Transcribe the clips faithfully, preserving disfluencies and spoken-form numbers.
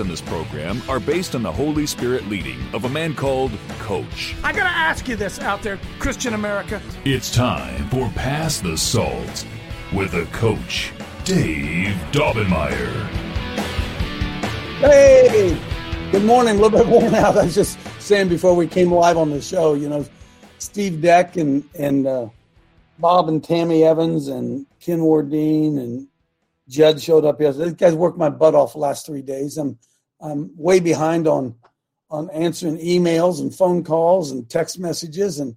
in this program are based on the Holy Spirit leading of a man called Coach. I gotta ask you this out there, Christian America. It's time for Pass the Salt with a Coach Dave Dobenmeyer. Hey, good morning. A little bit worn out. I was just saying before we came live on the show, you know, Steve Deck and and uh, Bob and Tammy Evans and Ken Wardine and Judd showed up yesterday. These guys worked my butt off the last three days. I'm I'm way behind on on answering emails and phone calls and text messages, and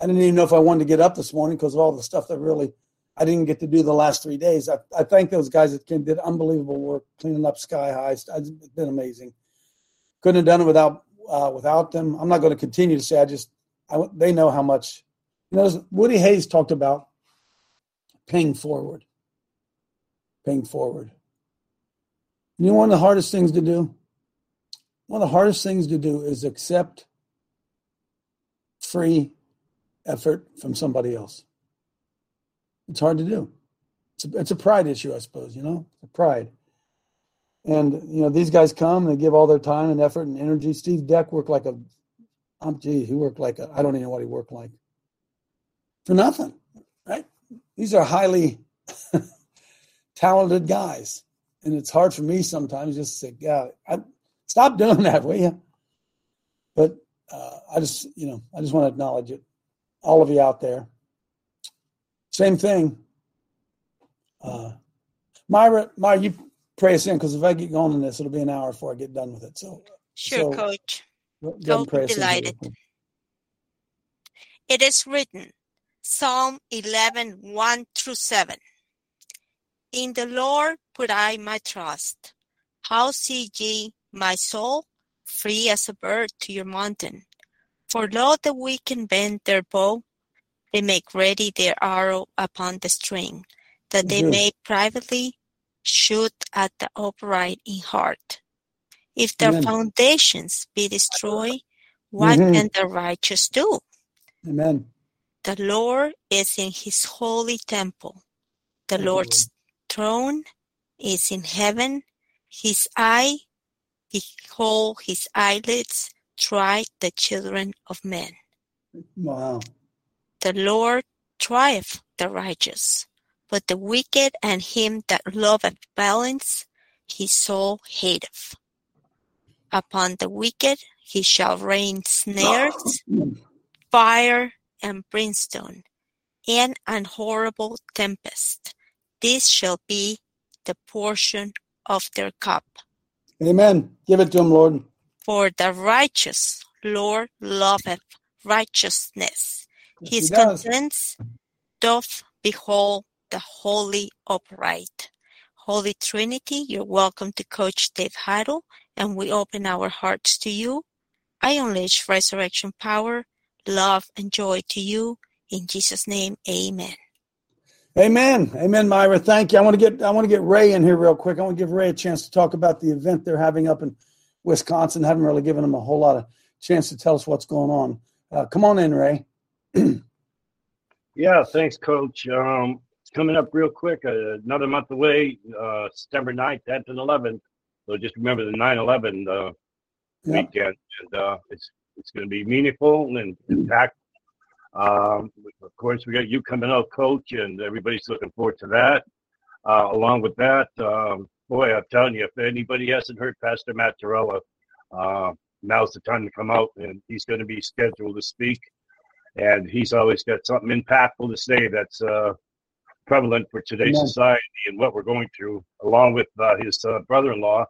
I didn't even know if I wanted to get up this morning because of all the stuff that really I didn't get to do the last three days. I, I thank those guys that came, did unbelievable work cleaning up Sky High. It's been amazing. Couldn't have done it without uh, without them. I'm not going to continue to say. I just I, they know how much. You know, Woody Hayes talked about paying forward. Paying forward. You know, one of the hardest things to do. One of the hardest things to do is accept free effort from somebody else. It's hard to do. It's a, it's a pride issue, I suppose, you know, a pride. And, you know, these guys come and they give all their time and effort and energy. Steve Deck worked like a, I'm, gee, he worked like a, I don't even know what he worked like. For nothing, right? These are highly talented guys. And it's hard for me sometimes just to say, yeah, I, stop doing that, will you? But uh, I just, you know, I just want to acknowledge it. All of you out there. Same thing. Uh, Myra, Myra, you pray us in, because if I get going on this, it'll be an hour before I get done with it. So, Sure, so, Coach. Don't be delighted. It is written, Psalm eleven, one through seven. In the Lord put I my trust. How see ye my soul? Free as a bird to your mountain. For lo, the weak can bend their bow. They make ready their arrow upon the string, that they mm-hmm. may privately shoot at the upright in heart. If their Amen. Foundations be destroyed, what mm-hmm. can the righteous do? Amen. The Lord is in his holy temple. The Amen. Lord's throne is in heaven. His eye, behold, his eyelids try the children of men. Wow. The Lord trieth the righteous, but the wicked and him that loveth violence, his soul hateth. Upon the wicked he shall rain snares, fire and brimstone, and an horrible tempest. This shall be the portion of their cup. Amen. Give it to him, Lord. For the righteous, Lord, loveth righteousness. His countenance doth behold the holy upright. Holy Trinity, you're welcome to Coach Dave Heidel, and we open our hearts to you. I unleash resurrection power, love, and joy to you. In Jesus' name, amen. Amen. Amen, Myra. Thank you. I want to get I want to get Ray in here real quick. I want to give Ray a chance to talk about the event they're having up in Wisconsin. I haven't really given him a whole lot of chance to tell us what's going on. Uh, come on in, Ray. Yeah, thanks, Coach. Um, it's coming up real quick. Uh, another month away, uh, September ninth, tenth, and eleventh. So just remember the nine eleven uh, yeah. weekend. And, uh, it's it's going to be meaningful and impactful. Um, of course, we got you coming out, Coach, and everybody's looking forward to that. Uh, along with that, um, boy, I'm telling you, if anybody hasn't heard Pastor Matt Torella, uh, now's the time to come out, and he's going to be scheduled to speak. And he's always got something impactful to say that's uh, prevalent for today's Amen. Society and what we're going through, along with uh, his uh, brother-in-law.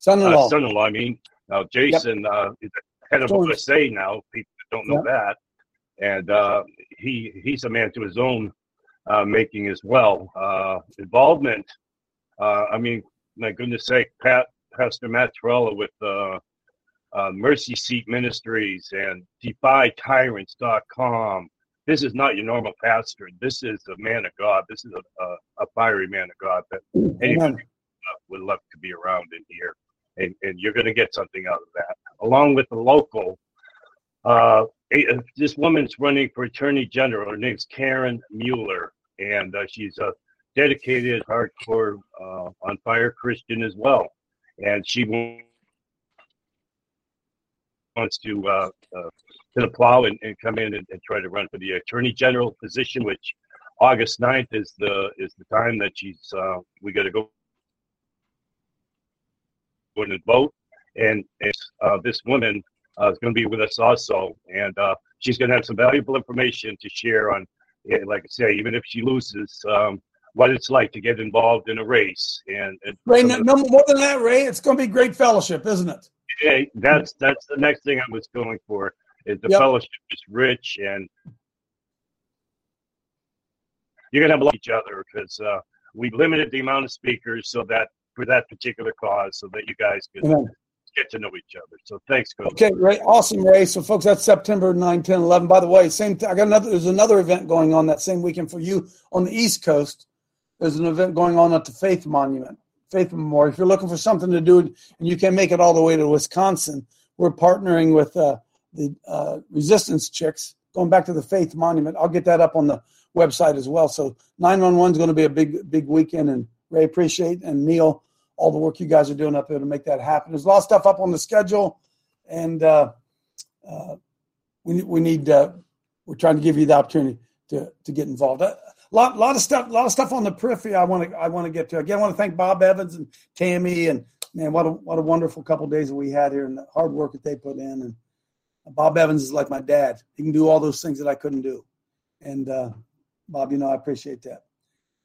Son-in-law. Uh, son-in-law, I mean. Now, Jason yep. uh, is the head of O S A now. People don't know yep. that. And uh, he he's a man to his own uh, making as well. Uh, involvement, uh, I mean, my goodness sake, Pat, Pastor Matt Torella with uh, uh, Mercy Seat Ministries and Defy Tyrants dot com. This is not your normal pastor. This is a man of God. This is a, a, a fiery man of God that anyone would love to be around in here. And, and you're going to get something out of that. Along with the local, uh, this woman's running for Attorney General. Her name's Karen Mueller, and uh, she's a dedicated, hardcore, uh, on fire Christian as well. And she wants to uh, uh, to the plow and, and come in and, and try to run for the Attorney General position, which August ninth is the is the time that she's uh, we got to go. Going to vote, and, and uh, this woman uh, is going to be with us also, and uh, she's going to have some valuable information to share on, like I say, even if she loses, um, what it's like to get involved in a race. And, and Ray, no, the- no more than that, Ray, it's going to be great fellowship, isn't it? Yeah, that's that's the next thing I was going for. Is the yep. fellowship is rich, and you're going to have a lot of each other because uh, we limited the amount of speakers so that. For that particular cause, so that you guys can Amen. Get to know each other. So thanks, Coach. Okay, Ray, awesome, Ray. So, folks, that's September ninth, tenth, eleventh. By the way, same. Th- I got another. There's another event going on that same weekend for you on the East Coast. There's an event going on at the Faith Monument, Faith Memorial. If you're looking for something to do and you can't make it all the way to Wisconsin, we're partnering with uh, the uh, Resistance Chicks. Going back to the Faith Monument, I'll get that up on the website as well. So, nine one one is going to be a big, big weekend, and Ray, appreciate and Neil. All the work you guys are doing up there to make that happen. There's a lot of stuff up on the schedule, and uh, uh, we we need uh, we're trying to give you the opportunity to to get involved. A lot lot of stuff, a lot of stuff on the periphery. I want to I want to get to again. I want to thank Bob Evans and Tammy, and man, what a what a wonderful couple of days that we had here, and the hard work that they put in. And Bob Evans is like my dad. He can do all those things that I couldn't do. And uh, Bob, you know, I appreciate that.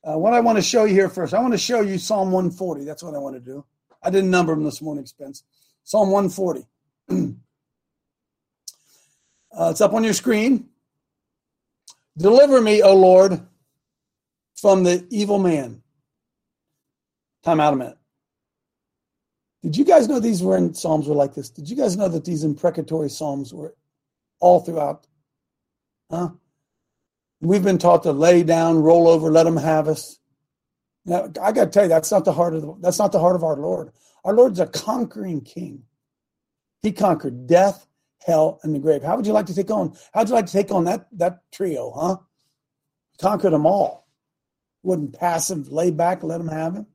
Uh, what I want to show you here first, I want to show you Psalm one forty. That's what I want to do. I didn't number them this morning, Spence. Psalm one forty. uh, it's up on your screen. Deliver me, O Lord, from the evil man. Time out a minute. Did you guys know these were in Psalms were like this? Did you guys know that these imprecatory Psalms were all throughout? Huh? We've been taught to lay down, roll over, let them have us. Now, I got to tell you, that's not the heart of the, that's not the heart of our Lord. Our Lord's a conquering King. He conquered death, hell, and the grave. How would you like to take on? How would you like to take on that that trio? Huh? Conquered them all. Wouldn't passive lay back, let them have him.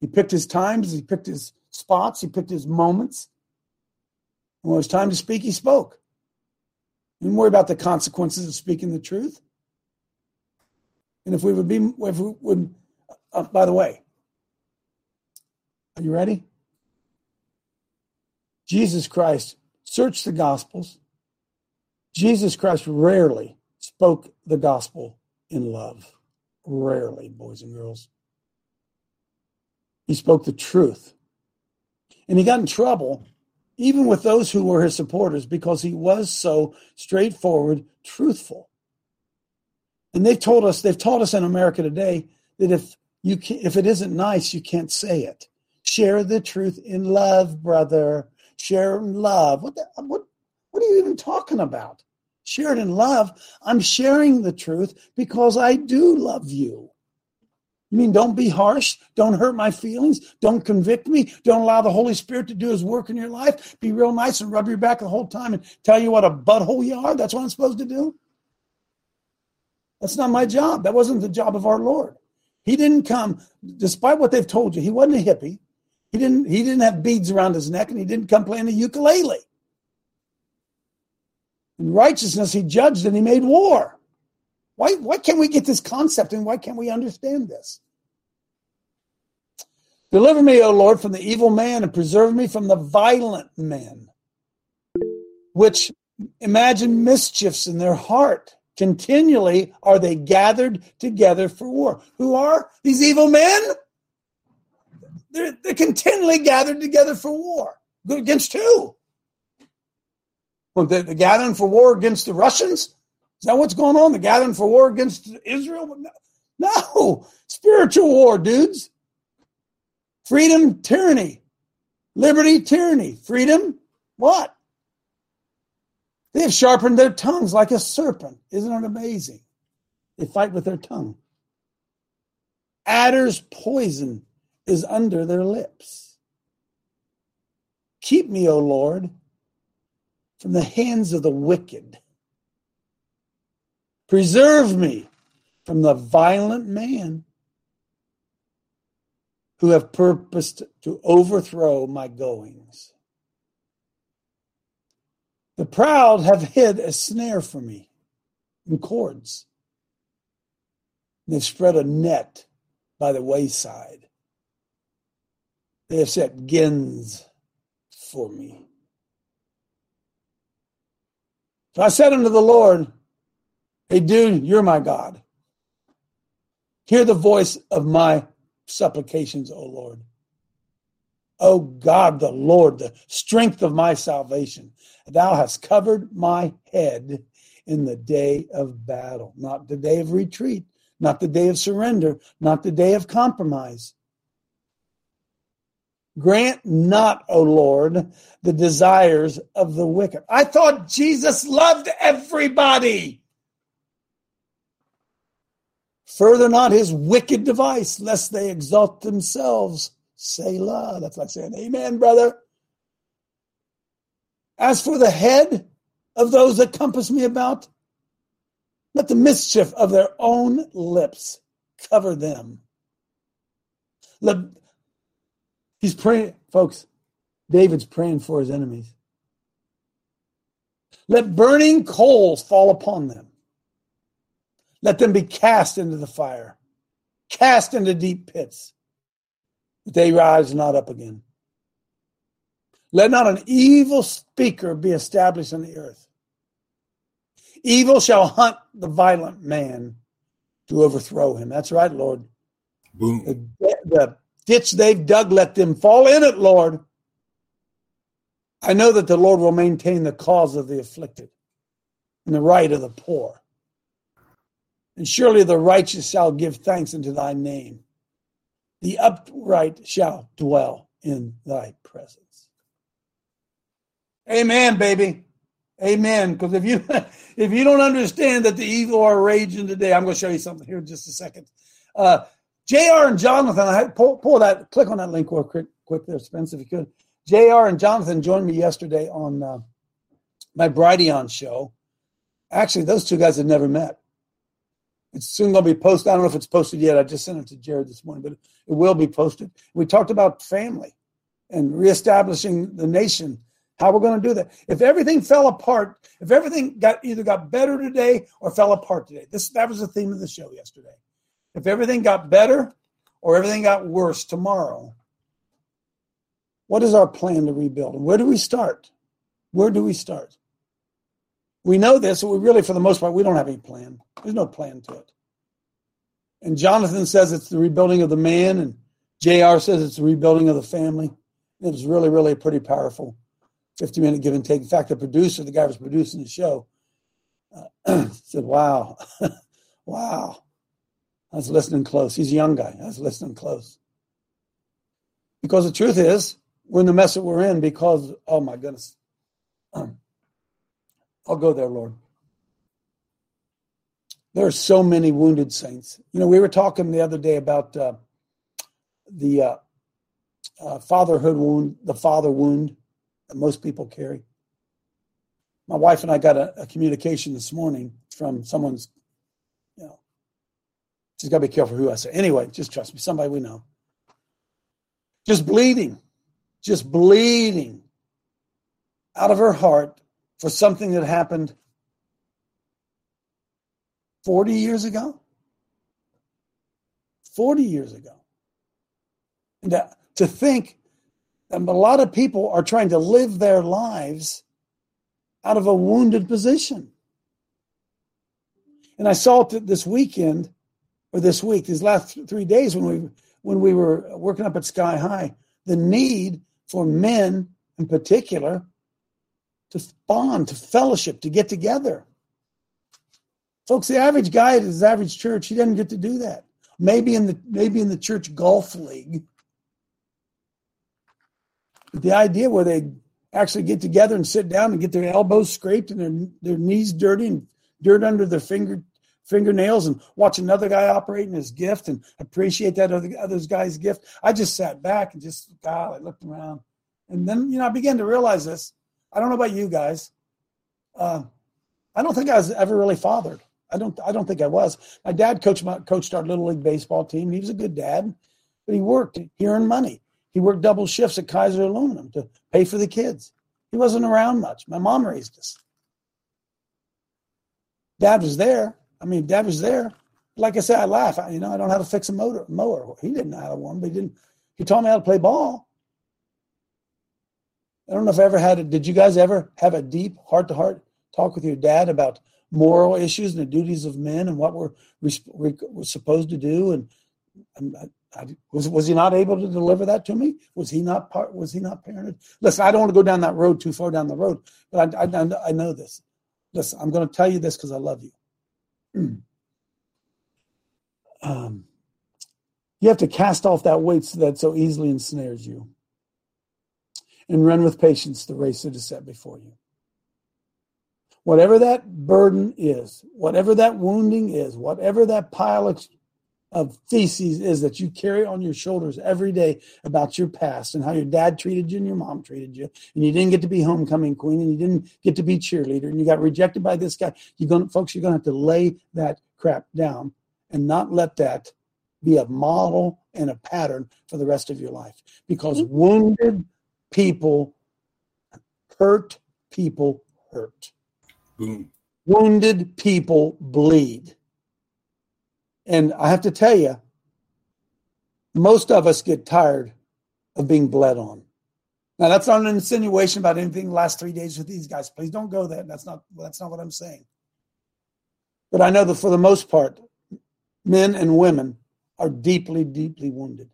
He picked his times. He picked his spots. He picked his moments. And when it was time to speak, he spoke. And worry about the consequences of speaking the truth. And if we would be, if we would, uh, by the way, are you ready? Jesus Christ searched the Gospels. Jesus Christ rarely spoke the gospel in love. Rarely, boys and girls. He spoke the truth. And he got in trouble. Even with those who were his supporters, because he was so straightforward, truthful. And they've told us, they've taught us in America today that if you can, if it isn't nice, you can't say it. Share the truth in love, brother. Share in love. What the, what what are you even talking about? Share it in love. I'm sharing the truth because I do love you. You mean don't be harsh, don't hurt my feelings, don't convict me, don't allow the Holy Spirit to do his work in your life, be real nice and rub your back the whole time and tell you what a butthole you are? That's what I'm supposed to do? That's not my job. That wasn't the job of our Lord. He didn't come, despite what they've told you, he wasn't a hippie. He didn't, he didn't have beads around his neck, and he didn't come playing the ukulele. In righteousness, he judged and he made war. Why, why can't we get this concept and why can't we understand this? Deliver me, O Lord, from the evil man and preserve me from the violent man, which imagine mischiefs in their heart. Continually are they gathered together for war. Who are these evil men? They're, they're continually gathered together for war. Good against who? Well, they're, they're gathering for war against the Russians? Is that what's going on? The gathering for war against Israel? No, spiritual war, dudes. Freedom, tyranny. Liberty, tyranny. Freedom, what? They have sharpened their tongues like a serpent. Isn't it amazing? They fight with their tongue. Adder's poison is under their lips. Keep me, O Lord, from the hands of the wicked. Preserve me from the violent man who have purposed to overthrow my goings. The proud have hid a snare for me in cords. They've spread a net by the wayside. They have set gins for me. So I said unto the Lord, hey, dude, you're my God. Hear the voice of my supplications, O Lord. O God, the Lord, the strength of my salvation. Thou hast covered my head in the day of battle. Not the day of retreat, not the day of surrender, not the day of compromise. Grant not, O Lord, the desires of the wicked. I thought Jesus loved everybody. Further not his wicked device, lest they exalt themselves. Selah. That's like saying, amen, brother. As for the head of those that compass me about, let the mischief of their own lips cover them. Let He's praying, folks, David's praying for his enemies. Let burning coals fall upon them. Let them be cast into the fire, cast into deep pits, that they rise not up again. Let not an evil speaker be established on the earth. Evil shall hunt the violent man to overthrow him. That's right, Lord. Boom. The, the, ditch they've dug, let them fall in it, Lord. I know that the Lord will maintain the cause of the afflicted and the right of the poor. And surely the righteous shall give thanks unto thy name. The upright shall dwell in thy presence. Amen, baby. Amen. Because if you if you don't understand that the evil are raging today, I'm going to show you something here in just a second. Uh J R and Jonathan, I had, pull, pull that, click on that link real quick, quick there, Spence, if you could. J R and Jonathan joined me yesterday on uh, my Brideon show. Actually, those two guys had never met. It's soon going to be posted. I don't know if it's posted yet. I just sent it to Jared this morning, but it will be posted. We talked about family and reestablishing the nation, how we're going to do that. If everything fell apart, if everything got either got better today or fell apart today, this that was the theme of the show yesterday. If everything got better or everything got worse tomorrow, what is our plan to rebuild? And where do we start? Where do we start? We know this, but we really, for the most part, we don't have any plan. There's no plan to it. And Jonathan says it's the rebuilding of the man, and J R says it's the rebuilding of the family. It was really, really pretty powerful fifty-minute give and take. In fact, the producer, the guy who was producing the show, uh, said, wow, wow. I was listening close. He's a young guy. I was listening close. Because the truth is, we're in the mess that we're in because, oh my goodness. Um, I'll go there, Lord. There are so many wounded saints. You know, we were talking the other day about uh, the uh, uh, fatherhood wound, the father wound that most people carry. My wife and I got a, a communication this morning from someone's, you know, she's got to be careful who I say. Anyway, just trust me, somebody we know. Just bleeding, just bleeding out of her heart for something that happened forty years ago. forty years ago. And to, to think that a lot of people are trying to live their lives out of a wounded position. And I saw it this weekend. Or this week, these last three days when we when we were working up at Sky High, the need for men in particular to bond, to fellowship, to get together. Folks, the average guy at his average church, he doesn't get to do that. Maybe in the maybe in the church golf league. But the idea where they actually get together and sit down and get their elbows scraped and their their knees dirty and dirt under their finger fingernails and watch another guy operate in his gift and appreciate that other other guy's gift. I just sat back and just, God, I looked around. And then, you know, I began to realize this. I don't know about you guys. Uh, I don't think I was ever really fathered. I don't I don't think I was. My dad coached my, coached our Little League baseball team. He was a good dad, but he worked. He earned money. He worked double shifts at Kaiser Aluminum to pay for the kids. He wasn't around much. My mom raised us. Dad was there. I mean, Dad was there. Like I said, I laugh. I, you know, I don't know how to fix a motor, mower. He didn't know how to one, but he didn't. He taught me how to play ball. I don't know if I ever had it. Did you guys ever have a deep heart-to-heart talk with your dad about moral issues and the duties of men and what we're, we're supposed to do? And, and I, I, was was he not able to deliver that to me? Was he not part? Was he not parented? Listen, I don't want to go down that road too far down the road, but I, I, I know this. Listen, I'm going to tell you this because I love you. um, you have to cast off that weight that so easily ensnares you, and run with patience the race that is set before you. Whatever that burden is, whatever that wounding is, whatever that pile of feces is that you carry on your shoulders every day about your past and how your dad treated you and your mom treated you, and you didn't get to be homecoming queen and you didn't get to be cheerleader and you got rejected by this guy, you're going, folks, you're going to have to lay that crap down and not let that be a model and a pattern for the rest of your life. Because wounded people hurt people hurt. Boom. Wounded people bleed. And I have to tell you, most of us get tired of being bled on. Now, that's not an insinuation about anything the last three days with these guys. Please don't go there. That's not, that's not what I'm saying. But I know that for the most part, men and women are deeply, deeply wounded.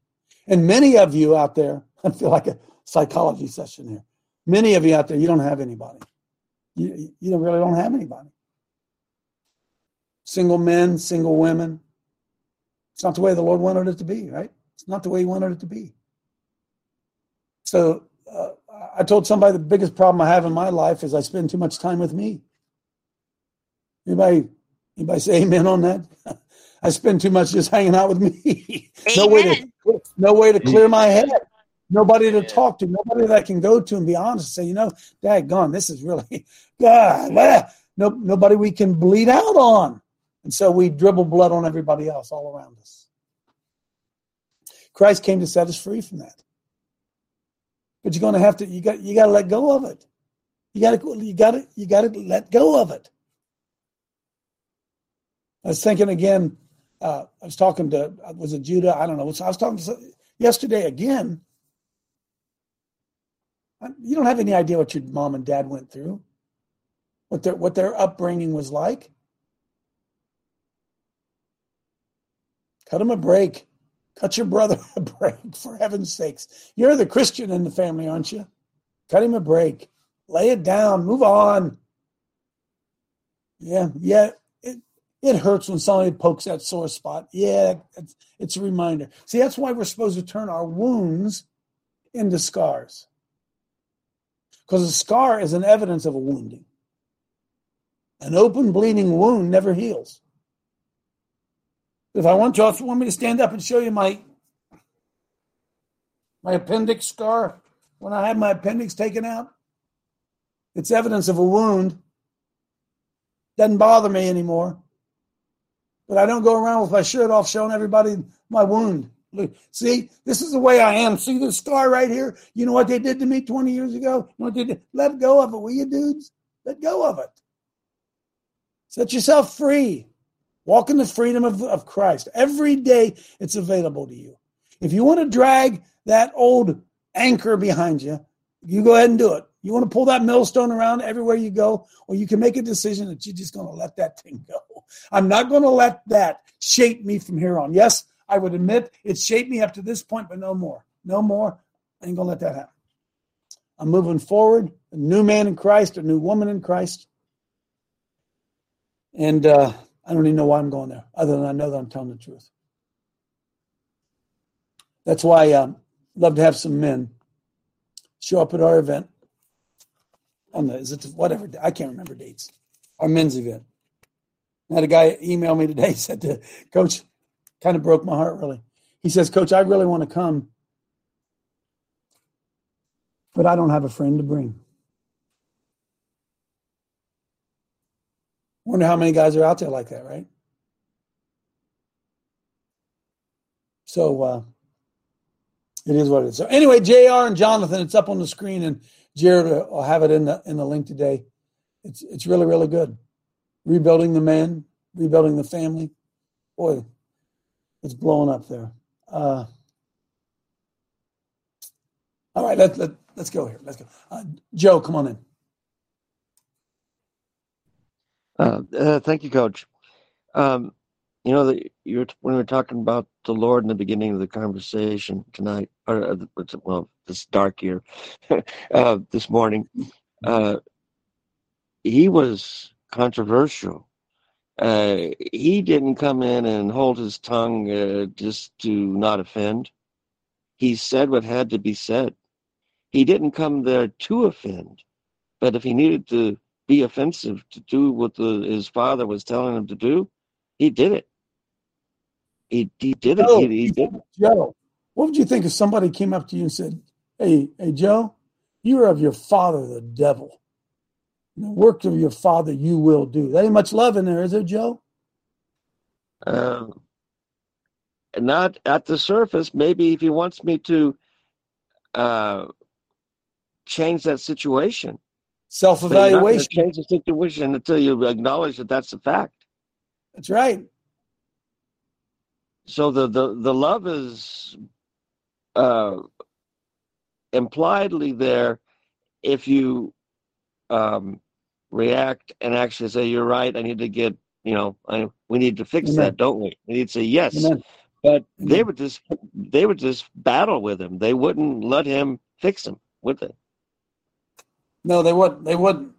And many of you out there, I feel like a psychology session here. Many of you out there, you don't have anybody. You, you really don't have anybody. Single men, single women. It's not the way the Lord wanted it to be, right? It's not the way he wanted it to be. So uh, I told somebody the biggest problem I have in my life is I spend too much time with me. Anybody, anybody say amen on that? I spend too much just hanging out with me. no way to, no way to clear my head. Nobody to yeah. talk to, nobody that I can go to and be honest and say, you know, daggone, this is really, God, ah, no, nobody we can bleed out on. And so we dribble blood on everybody else all around us. Christ came to set us free from that. But you're going to have to, you got, you got to let go of it. You got to, you got to, you got to let go of it. I was thinking again, uh, I was talking to, was it Judah? I don't know. I was talking to, yesterday again. You don't have any idea what your mom and dad went through, what their what their upbringing was like. Cut them a break. Cut your brother a break, for heaven's sakes. You're the Christian in the family, aren't you? Cut him a break. Lay it down. Move on. Yeah, yeah. It, it hurts when somebody pokes that sore spot. Yeah, it's, it's a reminder. See, that's why we're supposed to turn our wounds into scars. Because a scar is an evidence of a wounding. An open, bleeding wound never heals. If I want you, if you want me to stand up and show you my, my appendix scar, when I had my appendix taken out, it's evidence of a wound. Doesn't bother me anymore. But I don't go around with my shirt off showing everybody my wound. See, this is the way I am. See this scar right here? You know what they did to me twenty years ago? You know what they did? Let go of it, will you, dudes? Let go of it. Set yourself free. Walk in the freedom of, of Christ. Every day it's available to you. If you want to drag that old anchor behind you, you go ahead and do it. You want to pull that millstone around everywhere you go, or you can make a decision that you're just going to let that thing go. I'm not going to let that shape me from here on. Yes, I would admit it shaped me up to this point, but no more. No more. I ain't going to let that happen. I'm moving forward. A new man in Christ, a new woman in Christ. And uh, I don't even know why I'm going there, other than I know that I'm telling the truth. That's why I um, love to have some men show up at our event. On the, is it whatever? I can't remember dates. Our men's event. I had a guy email me today. He said, to, Coach, kind of broke my heart, really. He says, Coach, I really want to come, but I don't have a friend to bring. Wonder how many guys are out there like that, right? So uh, it is what it is. So anyway, J R and Jonathan, it's up on the screen, and Jared will have it in the in the link today. It's it's really, really good. Rebuilding the man, rebuilding the family. Boy, it's blowing up there. Uh, all right, let, let, let's go here. Let's go. Uh, Joe, come on in. Uh, uh, thank you, Coach. Um, you know, the, you were, when we were talking about the Lord in the beginning of the conversation tonight, or well, this dark year, uh, this morning, uh, he was controversial. Uh, he didn't come in and hold his tongue uh, just to not offend. He said what had to be said. He didn't come there to offend, but if he needed to be offensive to do what the, his father was telling him to do, he did it. He he did it. Joe, he, he did it. Joe, what would you think if somebody came up to you and said, "Hey, hey, Joe, you are of your father, the devil. The work of your father you will do." There ain't much love in there, is there, Joe? Um, not at the surface. Maybe if he wants me to uh, change that situation. Self-evaluation. Change the situation until you acknowledge that that's a fact. That's right. So the the, the love is uh, impliedly there if you um, react and actually say, "You're right. I need to get you know. I, we need to fix Amen. That, don't we? We need to say yes." Amen. But Amen. they would just they would just battle with him. They wouldn't let him fix him, would they? No, they wouldn't. They wouldn't.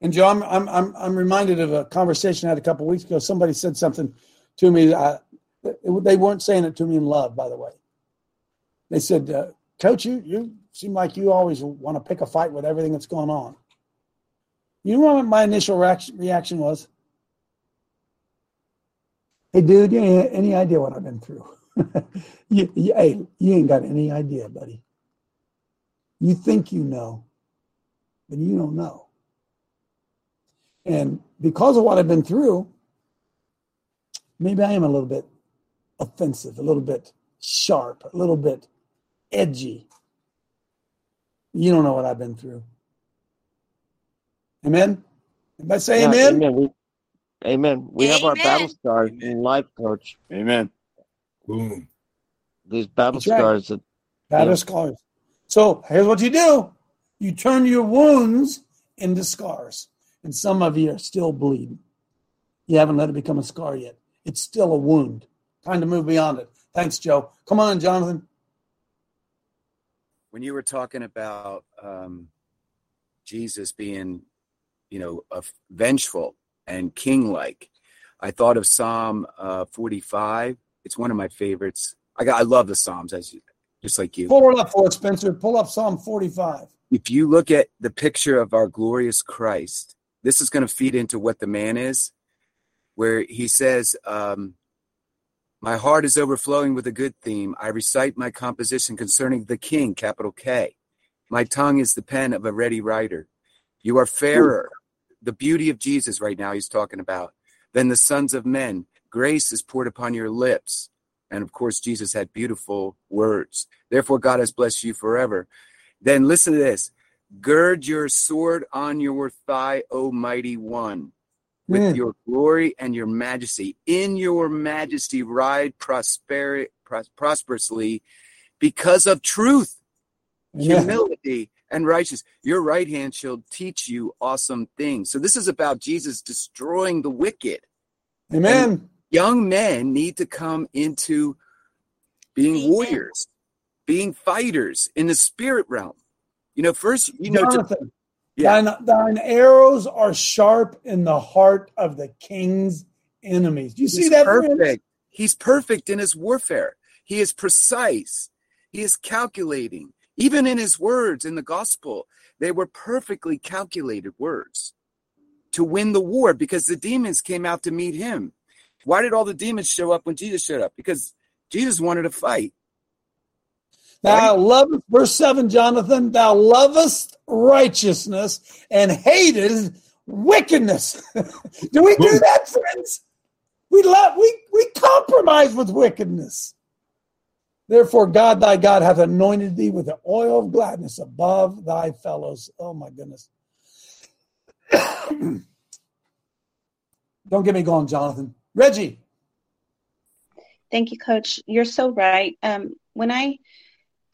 And Joe, I'm I'm I'm, I'm reminded of a conversation I had a couple of weeks ago. Somebody said something to me. I, they weren't saying it to me in love, by the way. They said, uh, "Coach, you you seem like you always want to pick a fight with everything that's going on." You know what my initial reaction, reaction was? Hey, dude, you ain't any idea what I've been through. you, you, hey, you ain't got any idea, buddy. You think you know, but you don't know. And because of what I've been through, maybe I am a little bit offensive, a little bit sharp, a little bit edgy. You don't know what I've been through. Amen? Everybody say yeah, amen? Amen. We, amen. we amen. have our battle scars amen. in life, Coach. Amen. Boom. These battle That's scars. Right. That, battle yeah. scars. So here's what you do. You turn your wounds into scars. And some of you are still bleeding. You haven't let it become a scar yet. It's still a wound. Time to move beyond it. Thanks, Joe. Come on, Jonathan. When you were talking about um, Jesus being, you know, uh, vengeful and king-like, I thought of Psalm uh, forty-five. It's one of my favorites. I got, I love the Psalms, as you, just like you. Pull it up for it, Spencer. Pull up Psalm forty-five. If you look at the picture of our glorious Christ, this is going to feed into what the man is, where he says, um, "My heart is overflowing with a good theme. I recite my composition concerning the King, capital K. My tongue is the pen of a ready writer. You are fairer," the beauty of Jesus right now he's talking about, "than the sons of men. Grace is poured upon your lips." And, of course, Jesus had beautiful words. "Therefore, God has blessed you forever." Then listen to this. "Gird your sword on your thigh, O mighty one, with yeah. your glory and your majesty. In your majesty ride prosper- pros- prosperously because of truth, yeah. humility, and righteousness. Your right hand shall teach you awesome things." So this is about Jesus destroying the wicked. Amen. And young men need to come into being Amen. warriors, being fighters in the spirit realm. You know, first, you know, Jonathan, to, yeah. thine, thine arrows are sharp in the heart of the king's enemies. Do you He's see that? Perfect. Friends? He's perfect in his warfare. He is precise. He is calculating. Even in his words in the gospel, they were perfectly calculated words to win the war, because the demons came out to meet him. Why did all the demons show up when Jesus showed up? Because Jesus wanted to fight. Thou right? lovest, verse seven, Jonathan, thou lovest righteousness and hatest wickedness. Do we do that, friends? We love, we, we compromise with wickedness. Therefore, God, thy God, hath anointed thee with the oil of gladness above thy fellows. Oh, my goodness. Don't get me going, Jonathan. Reggie. Thank you, Coach. You're so right. Um, when I,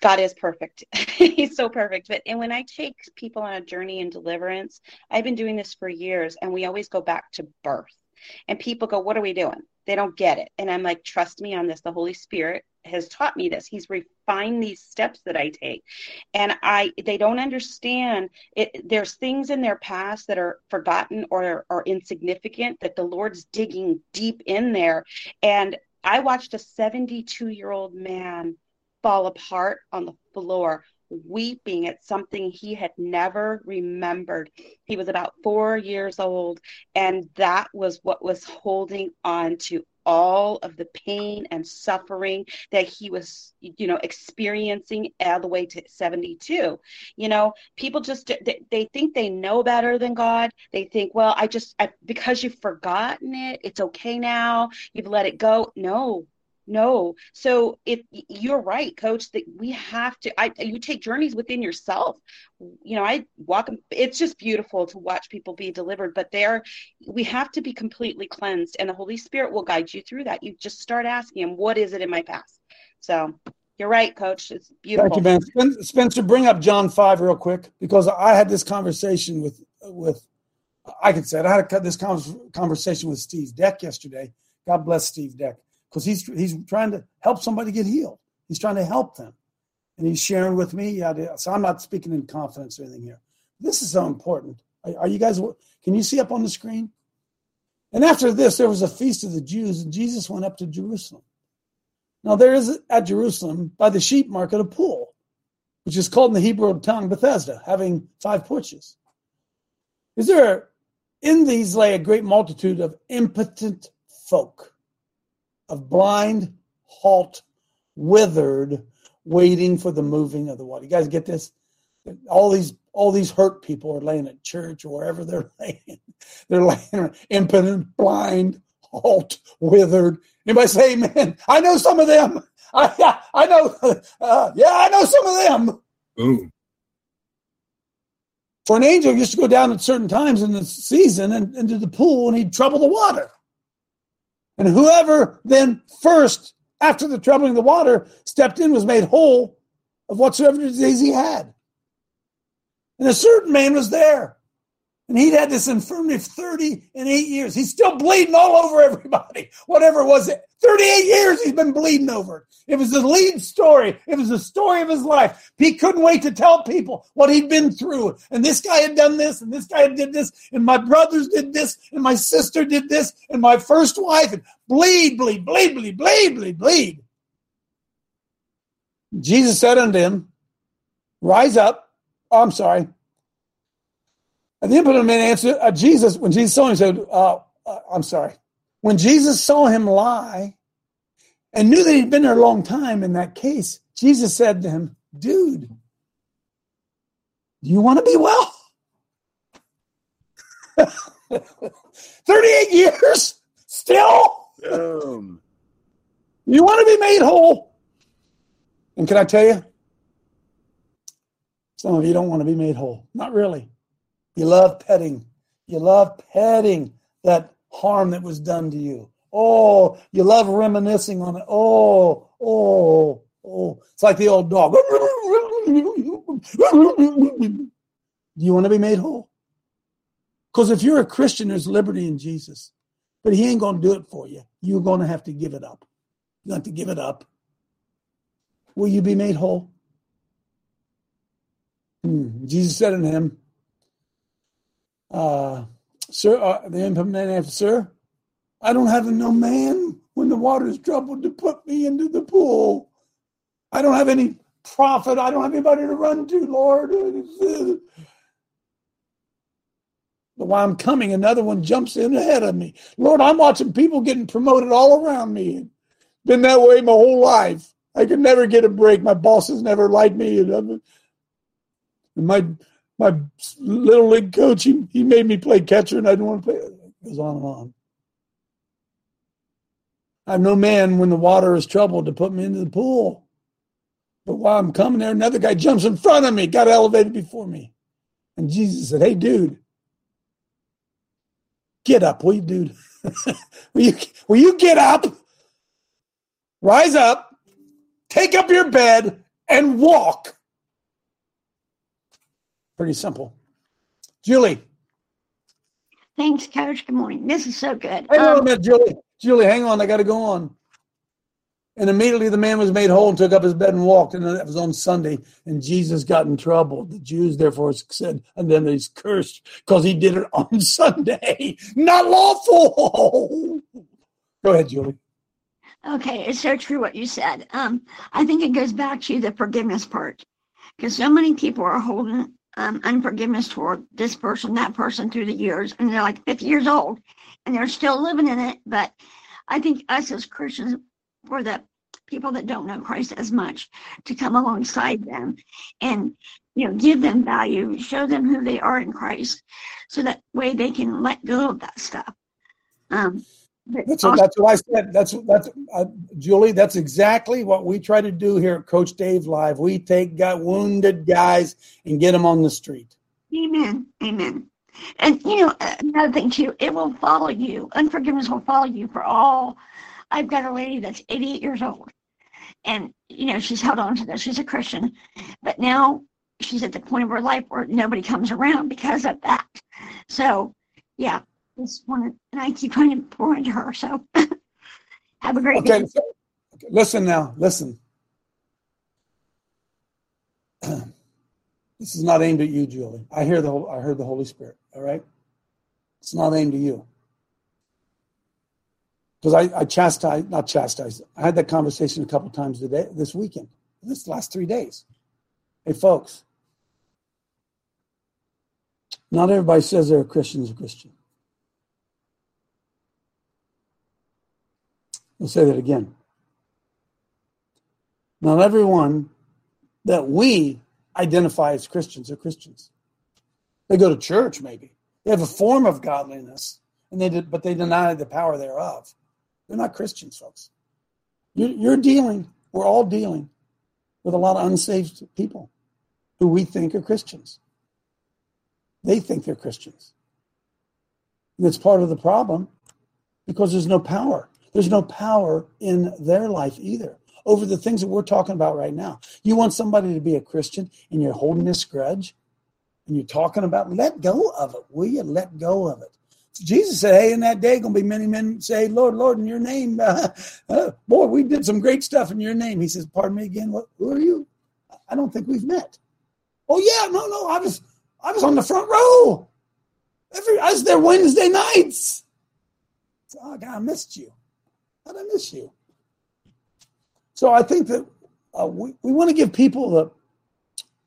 God is perfect. He's so perfect. But and when I take people on a journey in deliverance, I've been doing this for years, and we always go back to birth. And people go, what are we doing? They don't get it. And I'm like, trust me on this. The Holy Spirit has taught me this. He's refined these steps that I take. And I, they don't understand it. There's things in their past that are forgotten or are insignificant that the Lord's digging deep in there. And I watched a seventy-two-year-old man fall apart on the floor, weeping at something he had never remembered. He was about four years old, and that was what was holding on to all of the pain and suffering that he was, you know, experiencing all the way to seventy-two. You know, people just, they, they think they know better than God. They think, well, I just, I, because you've forgotten it, it's okay now, you've let it go. No. No. So if you're right, Coach, that we have to, I, you take journeys within yourself. You know, I walk, it's just beautiful to watch people be delivered, but there, we have to be completely cleansed, and the Holy Spirit will guide you through that. You just start asking him, what is it in my past? So you're right, Coach. It's beautiful. Thank you, man. Spencer, bring up John five real quick, because I had this conversation with, with, I could say it, I had this conversation with Steve Deck yesterday. God bless Steve Deck. Because he's he's trying to help somebody get healed. He's trying to help them. And he's sharing with me. Yeah, so I'm not speaking in confidence or anything here. This is so important. Are, are you guys, can you see up on the screen? And after this, there was a feast of the Jews, and Jesus went up to Jerusalem. Now there is at Jerusalem, by the sheep market, a pool, which is called in the Hebrew tongue Bethesda, having five porches. Is there, in these lay a great multitude of impotent folk, of blind, halt, withered, waiting for the moving of the water. You guys get this? All these all these hurt people are laying at church or wherever they're laying. They're laying impotent, blind, halt, withered. Anybody say amen? I know some of them. I, I know. Uh, yeah, I know some of them. Boom. For an angel used to go down at certain times in the season and into the pool, and he'd trouble the water. And whoever then first, after the troubling of the water, stepped in was made whole of whatsoever disease he had. And a certain man was there, and he'd had this infirmity for thirty and eight years. He's still bleeding all over everybody, whatever it was. thirty-eight years he's been bleeding over. It was the lead story. It was the story of his life. He couldn't wait to tell people what he'd been through. And this guy had done this, and this guy did this, and my brothers did this, and my sister did this, and my first wife. And bleed, bleed, bleed, bleed, bleed, bleed, bleed. Jesus said unto him, rise up. Oh, I'm sorry. And the impotent man answered, uh, Jesus, when Jesus saw him, he said, uh, uh, I'm sorry. When Jesus saw him lie and knew that he'd been there a long time in that case, Jesus said to him, dude, do you want to be well? thirty-eight years still? Um. You want to be made whole? And can I tell you, some of you don't want to be made whole. Not really. You love petting. You love petting that harm that was done to you. Oh, you love reminiscing on it. Oh, oh, oh. It's like the old dog. Do you want to be made whole? Because if you're a Christian, there's liberty in Jesus. But he ain't going to do it for you. You're going to have to give it up. You have to give it up. Will you be made whole? Hmm. Jesus said unto him, Uh, sir, uh, the impotent man answered, sir, I don't have no man when the water is troubled to put me into the pool. I don't have any prophet. I don't have anybody to run to, Lord. But while I'm coming, another one jumps in ahead of me. Lord, I'm watching people getting promoted all around me. Been that way my whole life. I could never get a break. My bosses never liked me. And my my little league coach, he, he made me play catcher, and I didn't want to play. It goes on and on. I'm no man when the water is troubled to put me into the pool. But while I'm coming there, another guy jumps in front of me, got elevated before me. And Jesus said, hey, dude, get up, will you, dude? will, you, will you get up, rise up, take up your bed, and walk? Pretty simple. Julie. Thanks, Coach. Good morning. This is so good. Wait um, a minute, Julie. Julie, hang on. I got to go on. And immediately the man was made whole and took up his bed and walked. And that was on Sunday. And Jesus got in trouble. The Jews, therefore, said, and then he's cursed because he did it on Sunday. Not lawful. Go ahead, Julie. Okay. It's so true what you said. Um, I think it goes back to the forgiveness part, because so many people are holding um, unforgiveness toward this person, that person through the years. And they're like fifty years old and they're still living in it. But I think us as Christians, for the people that don't know Christ as much, to come alongside them and, you know, give them value, show them who they are in Christ, so that way they can let go of that stuff. Um, that's, also, what, that's what I said. That's that's uh, Julie. That's exactly what we try to do here at Coach Dave Live. We take got wounded guys and get them on the street. Amen. Amen. And you know, another thing too, it will follow you. Unforgiveness will follow you for all. I've got a lady that's eighty-eight years old, and, you know, she's held on to this. She's a Christian, but now she's at the point of her life where nobody comes around because of that. So, yeah, this one, and I keep trying to pour into her, so have a great okay. day. Okay, listen now, listen. This is not aimed at you, Julie. I hear the whole, I heard the Holy Spirit, all right? It's not aimed at you. Because I, I chastised, not chastised, I had that conversation a couple times today, this weekend, this last three days. Hey, folks, not everybody says they're a Christian is a Christian. I'll say that again. Not everyone that we identify as Christians are Christians. They go to church, maybe. They have a form of godliness, and they did, but they deny the power thereof. They're not Christians, folks. You're, you're dealing, we're all dealing with a lot of unsaved people who we think are Christians. They think they're Christians. And it's part of the problem because there's no power. There's no power in their life either over the things that we're talking about right now. You want somebody to be a Christian and you're holding this grudge and you're talking about, let go of it. Will you let go of it? Jesus said, hey, in that day, going to be many men say, Lord, Lord, in your name. Uh, uh, boy, we did some great stuff in your name. He says, pardon me again, what, who are you? I don't think we've met. Oh, yeah, no, no, I was I was on the front row. Every, I was there Wednesday nights. So, oh, God, I missed you. How did I miss you? So I think that uh, we, we want to give people the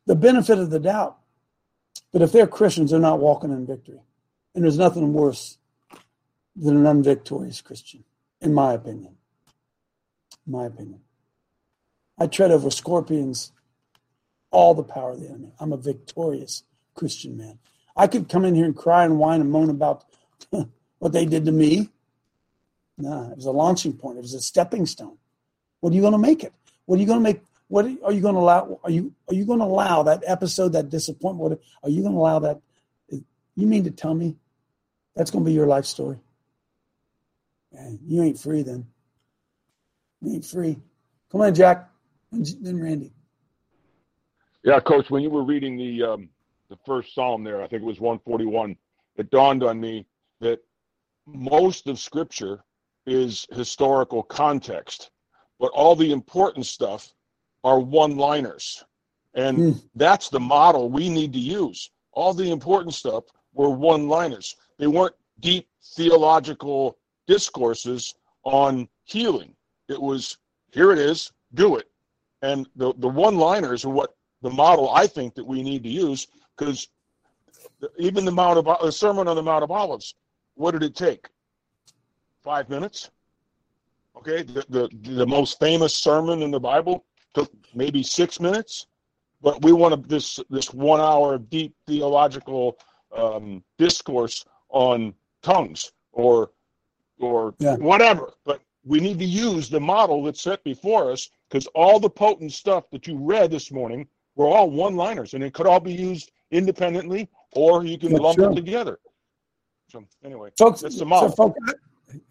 the benefit of the doubt. But if they're Christians, they're not walking in victory. And there's nothing worse than an unvictorious Christian, in my opinion. In my opinion. I tread over scorpions, all the power of the enemy. I'm a victorious Christian man. I could come in here and cry and whine and moan about what they did to me. Nah, it was a launching point. It was a stepping stone. What are you going to make it? What are you going to make? What are you going to allow? Are you are you going to allow that episode, that disappointment? What, are you going to allow that? You mean to tell me? That's going to be your life story. Man, you ain't free then. You ain't free. Come on, Jack. And then Randy. Yeah, Coach, when you were reading the um, the first Psalm there, I think it was one forty-one, it dawned on me that most of Scripture is historical context, but all the important stuff are one-liners. And mm. that's the model we need to use. All the important stuff were one-liners. They weren't deep theological discourses on healing. It was, here it is, do it. And the, the one-liners are what the model I think that we need to use, because even the Mount of, the Sermon on the Mount of Olives, what did it take? Five minutes? Okay, the, the, the most famous sermon in the Bible took maybe six minutes, but we want this this one hour of deep theological um, discourse on tongues or or yeah. whatever. But we need to use the model that's set before us, because all the potent stuff that you read this morning were all one-liners, and it could all be used independently, or you can that's lump true. Them together. So anyway, folks, that's the model. So folks,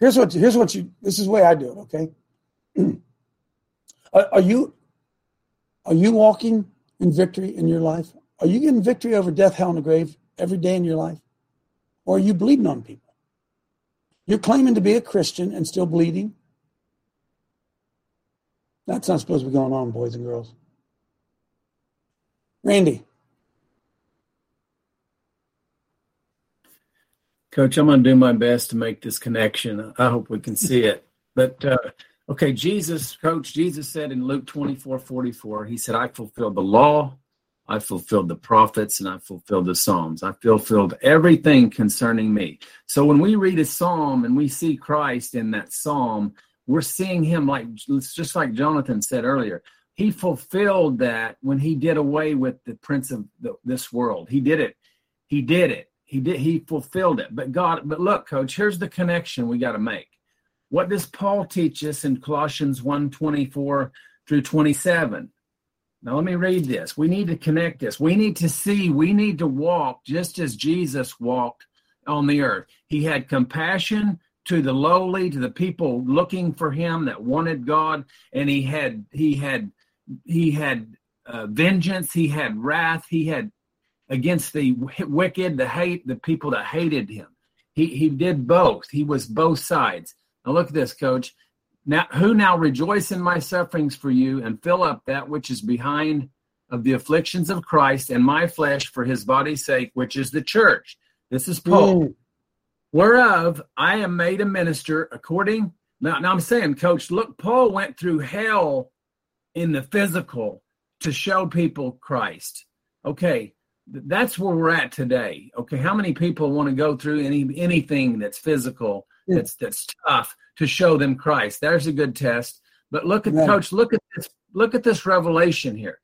here's what here's what you this is the way I do it. Okay, are, are you are you walking in victory in your life? Are you getting victory over death, hell, and the grave every day in your life, or are you bleeding on people? You're claiming to be a Christian and still bleeding. That's not supposed to be going on, boys and girls. Randy. Coach, I'm going to do my best to make this connection. I hope we can see it. But, uh, okay, Jesus, Coach, Jesus said in Luke twenty-four forty-four, he said, I fulfilled the law, I fulfilled the prophets, and I fulfilled the Psalms. I fulfilled everything concerning me. So when we read a psalm and we see Christ in that psalm, we're seeing him like, just like Jonathan said earlier. He fulfilled that when he did away with the prince of the, this world. He did it. He did it. He did. He fulfilled it. But God, but look, Coach, here's the connection we got to make. What does Paul teach us in Colossians one twenty-four through twenty-seven? Now, let me read this. We need to connect this. We need to see. We need to walk just as Jesus walked on the earth. He had compassion to the lowly, to the people looking for him that wanted God, and he had he had he had uh, vengeance. He had wrath. He had. Against the wicked, the hate, the people that hated him. He he did both. He was both sides. Now look at this, Coach. Now, who now rejoice in my sufferings for you and fill up that which is behind of the afflictions of Christ and my flesh for his body's sake, which is the church. This is Paul. Mm. Whereof I am made a minister according. Now, now I'm saying, Coach, look, Paul went through hell in the physical to show people Christ. Okay. That's where we're at today. Okay, how many people want to go through any anything that's physical, yeah. that's that's tough, to show them Christ? There's a good test. But look at yeah. Coach, look at this, look at this revelation here.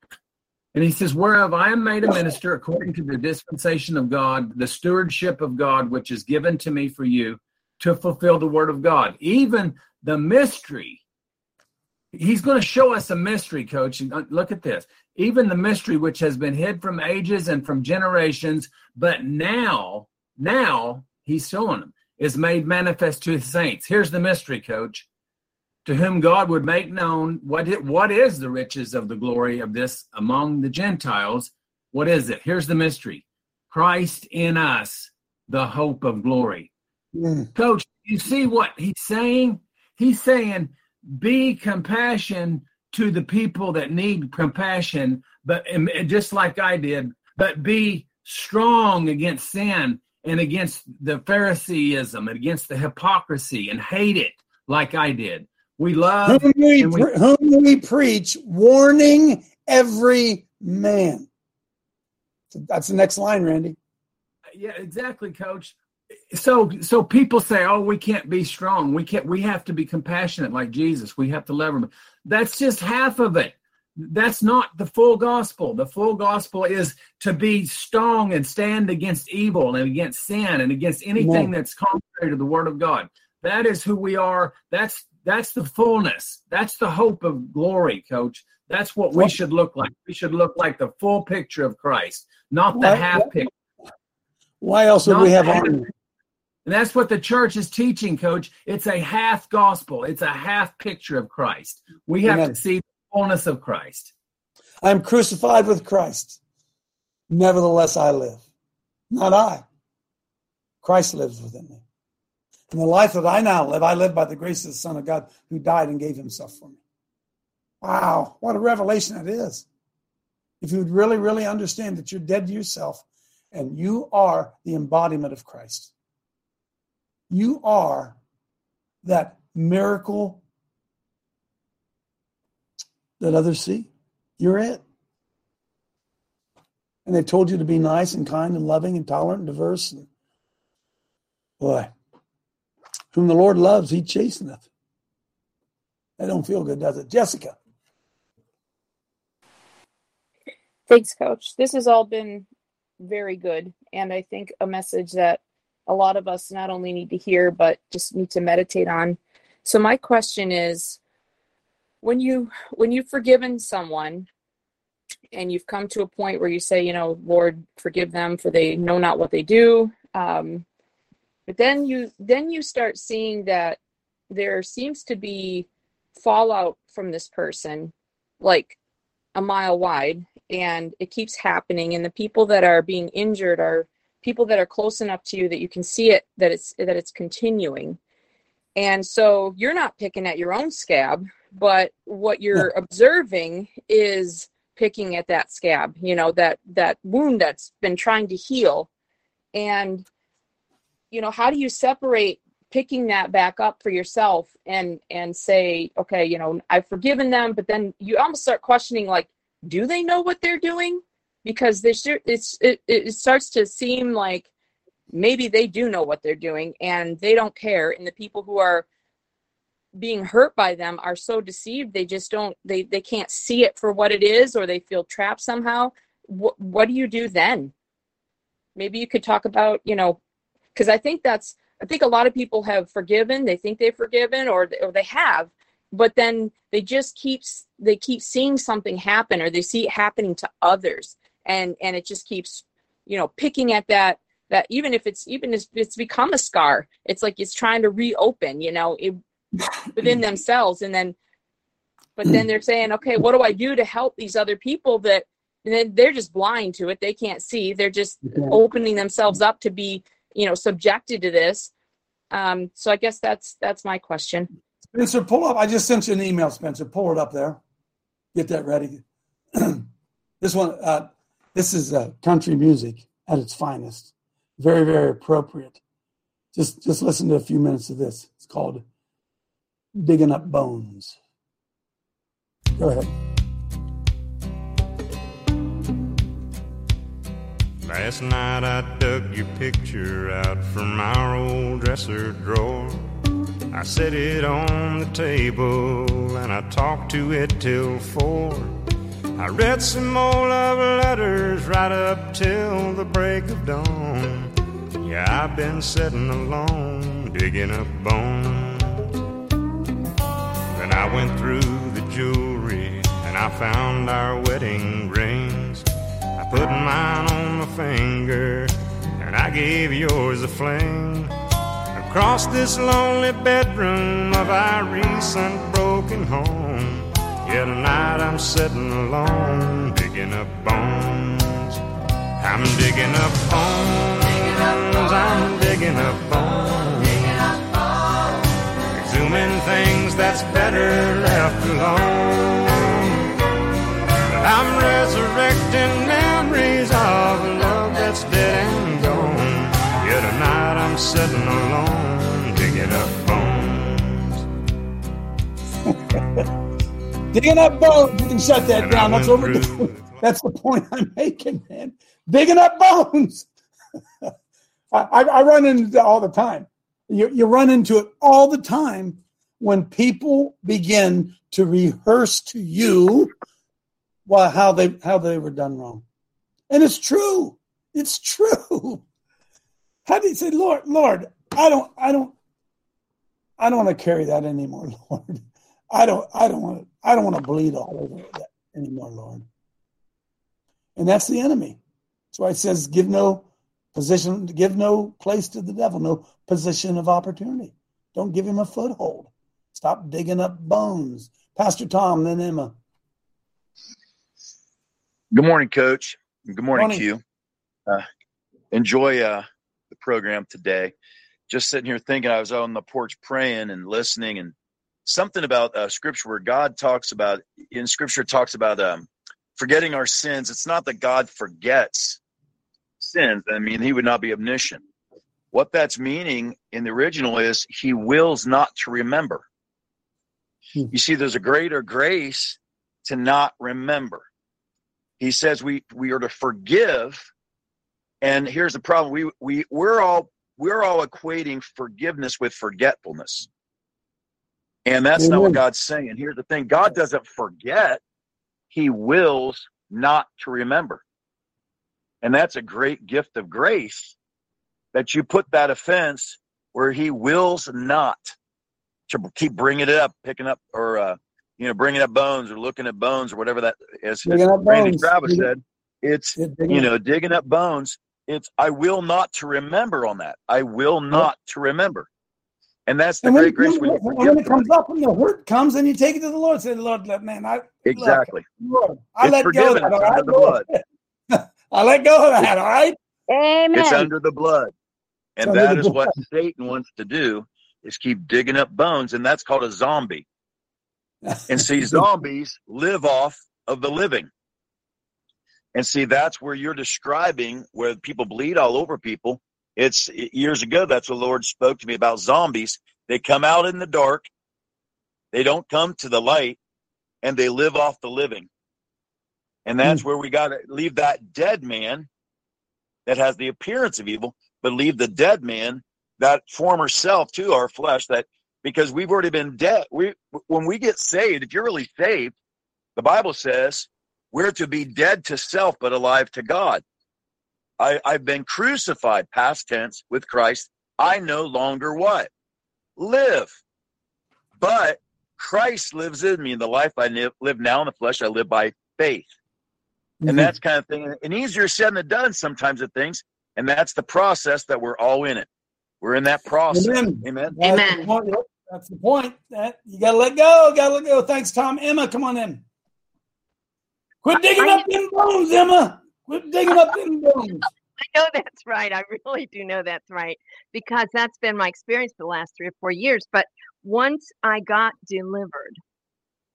And he says, whereof I am made a minister according to the dispensation of God, the stewardship of God, which is given to me for you to fulfill the word of God. Even the mystery. He's going to show us a mystery, Coach. Look at this. Even the mystery which has been hid from ages and from generations, but now, now he's showing them, is made manifest to his saints. Here's the mystery, Coach, to whom God would make known what it, what is the riches of the glory of this among the Gentiles. What is it? Here's the mystery. Christ in us, the hope of glory. Yeah. Coach, you see what he's saying? He's saying, be compassion to the people that need compassion, but just like I did, but be strong against sin and against the Phariseeism and against the hypocrisy and hate it like I did. We love whom we, we, pre- whom we preach, warning every man. That's the next line, Randy. Yeah, exactly, Coach. So so people say, oh, we can't be strong. We can't. We have to be compassionate like Jesus. We have to love him. That's just half of it. That's not the full gospel. The full gospel is to be strong and stand against evil and against sin and against anything no. that's contrary to the word of God. That is who we are. That's that's the fullness. That's the hope of glory, Coach. That's what we should look like. We should look like the full picture of Christ, not the what? half what? picture. Why else would not we have armor? And that's what the church is teaching, Coach. It's a half gospel. It's a half picture of Christ. We have Amen. to see the fullness of Christ. I am crucified with Christ. Nevertheless, I live. Not I. Christ lives within me. And the life that I now live, I live by the grace of the Son of God who died and gave himself for me. Wow, what a revelation that is. If you would really, really understand that you're dead to yourself and you are the embodiment of Christ. You are that miracle that others see. You're it. And they've told you to be nice and kind and loving and tolerant and diverse. And boy, whom the Lord loves, he chasteneth. That don't feel good, does it? Jessica. Thanks, Coach. This has all been very good. And I think a message that a lot of us not only need to hear, but just need to meditate on. So my question is, when you, when you've forgiven someone and you've come to a point where you say, you know, Lord, forgive them for they know not what they do. Um, but then you, then you start seeing that there seems to be fallout from this person, like a mile wide, and it keeps happening. And the people that are being injured are people that are close enough to you that you can see it, that it's, that it's continuing. And so you're not picking at your own scab, but what you're yeah. observing is picking at that scab, you know, that, that wound that's been trying to heal. And, you know, how do you separate picking that back up for yourself and, and say, okay, you know, I've forgiven them, but then you almost start questioning, like, do they know what they're doing? Because they should, it's, it, it starts to seem like maybe they do know what they're doing and they don't care. And the people who are being hurt by them are so deceived. They just don't, they, they can't see it for what it is, or they feel trapped somehow. What, what do you do then? Maybe you could talk about, you know, because I think that's, I think a lot of people have forgiven. They think they've forgiven, or or they have, but then they just keep they keep seeing something happen, or they see it happening to others, and and it just keeps, you know, picking at that that even if it's even if it's become a scar, it's like it's trying to reopen, you know, it, within themselves, and then but then they're saying, okay, what do I do to help these other people that, and then they're just blind to it. They can't see. They're just yeah. opening themselves up to be, you know, subjected to this. Um, so I guess that's that's my question. Spencer, pull up. I just sent you an email, Spencer. Pull it up there. Get that ready. This one, uh, this is uh, country music at its finest. Very, very appropriate. Just, just listen to a few minutes of this. It's called Digging Up Bones. Go ahead. Last night I dug your picture out from our old dresser drawer. I set it on the table and I talked to it till four. I read some old love letters right up till the break of dawn. Yeah, I've been sitting alone, digging up bones. Then I went through the jewelry and I found our wedding rings. Put mine on my finger, and I gave yours a fling. Across this lonely bedroom of our recent broken home, yeah, tonight I'm sitting alone, digging up bones. I'm digging up bones, I'm digging up bones, exhuming things that's better left alone. I'm resurrecting memories of a love that's dead and gone. Yeah, tonight I'm sitting alone, digging up bones. Digging up bones. You can shut that and down. That's what we're doing. That's the point I'm making, man. Digging up bones. I, I run into it all the time. You, you run into it all the time when people begin to rehearse to you Well, how they how they were done wrong. And it's true. It's true. How do you say, Lord, Lord, I don't, I don't, I don't want to carry that anymore, Lord. I don't, I don't want to, I don't want to bleed all over that anymore, Lord. And that's the enemy. That's why it says give no position, give no place to the devil, no position of opportunity. Don't give him a foothold. Stop digging up bones. Pastor Tom, then Emma. Good morning, Coach. Good morning, morning. to you. Uh, enjoy uh, the program today. Just sitting here thinking, I was out on the porch praying and listening, and something about uh, Scripture where God talks about, in Scripture it talks about um, forgetting our sins. It's not that God forgets sins. I mean, he would not be omniscient. What that's meaning in the original is he wills not to remember. Hmm. You see, there's a greater grace to not remember. He says we, we are to forgive. And here's the problem. We, we, we're all, we're all equating forgiveness with forgetfulness. And that's Amen. Not what God's saying. Here's the thing. God doesn't forget. He wills not to remember. And that's a great gift of grace, that you put that offense where he wills not to keep bringing it up, picking up or, uh, you know, bringing up bones or looking at bones or whatever that is. As Randy Travis said, it's, you know, digging up bones. It's, I will not to remember on that. I will not to remember. And that's the and when, great grace. When, when, when it comes up, when the hurt comes, and you take it to the Lord, say, Lord, man, I exactly. Lord, I, let go that, all right? I let go of that. All right, I let go of that. All right. Amen. It's under the blood, and it's that is blood. What Satan wants to do is keep digging up bones, and that's called a zombie. And see, zombies live off of the living. And see, that's where you're describing where people bleed all over people. It's years ago, that's what the Lord spoke to me about zombies. They come out in the dark. They don't come to the light, and they live off the living. And that's mm. where we got to leave that dead man that has the appearance of evil, but leave the dead man, that former self to our flesh, that because we've already been dead. We, when we get saved, if you're really saved, the Bible says we're to be dead to self, but alive to God. I, I've been crucified, past tense, with Christ. I no longer what? Live. But Christ lives in me. In the life I live, live now in the flesh, I live by faith. Mm-hmm. And that's kind of thing. And easier said than done sometimes of things. And that's the process that we're all in it. We're in that process. Amen. Amen. That's, Amen. The, point. That's the point. That you got to let go. Got to let go. Thanks, Tom. Emma, come on in. Quit digging I, up I, them bones, Emma. Quit digging up them bones. I know that's right. I really do know that's right, because that's been my experience for the last three or four years. But once I got delivered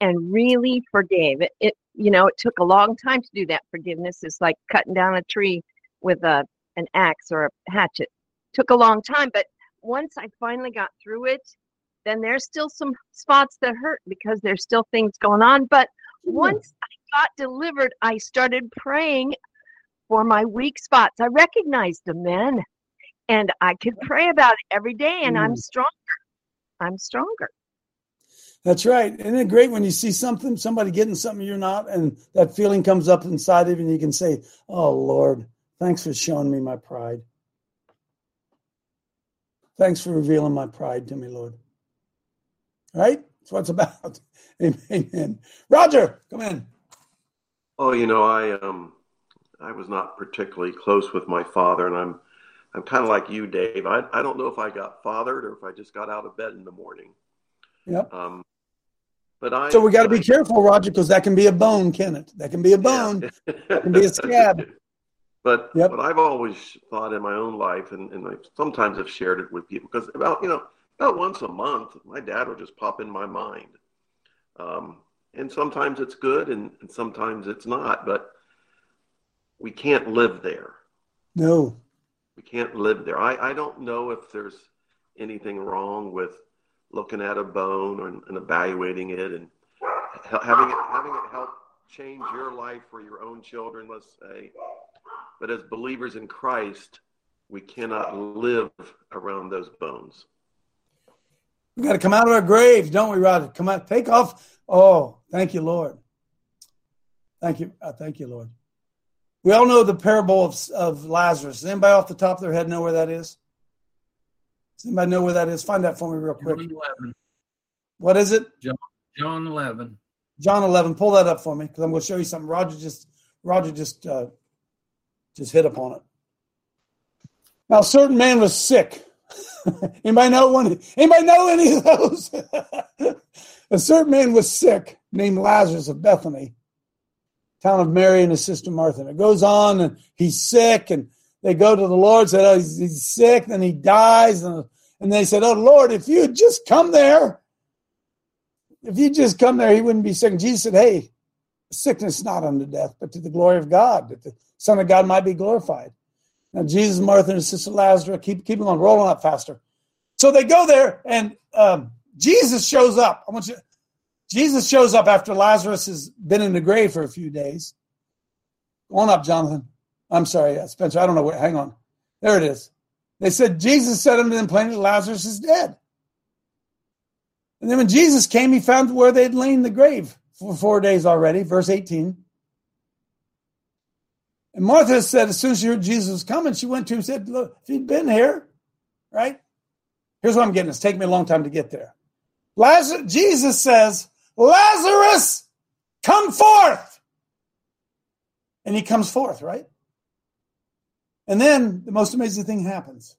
and really forgave, it, it you know, it took a long time to do that. Forgiveness is like cutting down a tree with a an axe or a hatchet. It took a long time. But once I finally got through it, then there's still some spots that hurt because there's still things going on. But once I got delivered, I started praying for my weak spots. I recognized them then, and I could pray about it every day, and mm. I'm stronger. I'm stronger. That's right. Isn't it great when you see something, somebody getting something you're not, and that feeling comes up inside of you, and you can say, oh, Lord, thanks for showing me my pride. Thanks for revealing my pride to me, Lord. Right? That's what it's about. Amen. Roger, come in. Oh, you know, I um, I was not particularly close with my father, and I'm I'm kind of like you, Dave. I, I don't know if I got fathered or if I just got out of bed in the morning. Yep. Um, but I. So we got to be careful, Roger, because that can be a bone, can it? That can be a bone. Yeah. That can be a scab. But yep. what I've always thought in my own life, and, and I sometimes have shared it with people, because about, you know, about once a month, my dad will just pop in my mind. Um, and sometimes it's good and, and sometimes it's not, but we can't live there. No. We can't live there. I, I don't know if there's anything wrong with looking at a bone and, and evaluating it and having it, having it help change your life for your own children, let's say. But as believers in Christ, we cannot live around those bones. We've got to come out of our graves, don't we, Roger? Come out, take off. Oh, thank you, Lord. Thank you. Uh, thank you, Lord. We all know the parable of, of Lazarus. Does anybody off the top of their head know where that is? Does anybody know where that is? Find that for me real quick. John eleven. What is it? John, John eleven. John eleven. Pull that up for me, because I'm going to show you something. Roger just, Roger just, uh, just hit upon it. Now, a certain man was sick. Anybody know one? Anybody know any of those? A certain man was sick, named Lazarus of Bethany, town of Mary and his sister Martha. And it goes on, and he's sick, and they go to the Lord, said, oh, he's, he's sick, then he dies, and, and they said, oh, Lord, if you had just come there, if you just come there, he wouldn't be sick. And Jesus said, hey, sickness not unto death, but to the glory of God, that the Son of God might be glorified. Now, Jesus, Martha, and his sister Lazarus, keep, keep them on, rolling up faster. So they go there, and um, Jesus shows up. I want you. Jesus shows up after Lazarus has been in the grave for a few days. Go on up, Jonathan. I'm sorry, Spencer. I don't know where. Hang on. There it is. They said, Jesus said unto them plainly, Lazarus is dead. And then when Jesus came, he found where they'd lain in the grave for four days already, verse eighteen. And Martha said, as soon as she heard Jesus was coming, she went to him and said, look, if he'd been here, right? Here's what I'm getting. It's taking me a long time to get there. Lazarus, Jesus says, Lazarus, come forth. And he comes forth, right? And then the most amazing thing happens.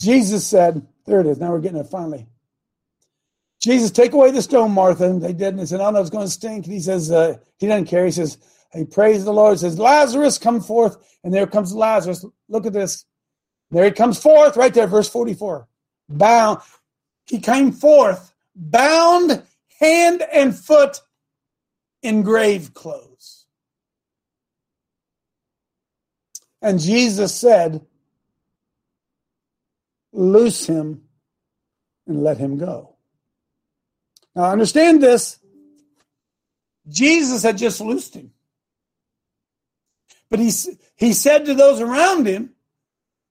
Jesus said, there it is. Now we're getting it finally. Jesus, take away the stone, Martha. And they did. And they said, oh, no, it's going to stink. And he says, uh, he doesn't care. He says, he praised the Lord. He says, Lazarus, come forth. And there comes Lazarus. Look at this. There he comes forth. Right there, verse forty-four. Bound. He came forth, bound hand and foot in grave clothes. And Jesus said, loose him and let him go. Now understand this. Jesus had just loosed him. But he, he said to those around him,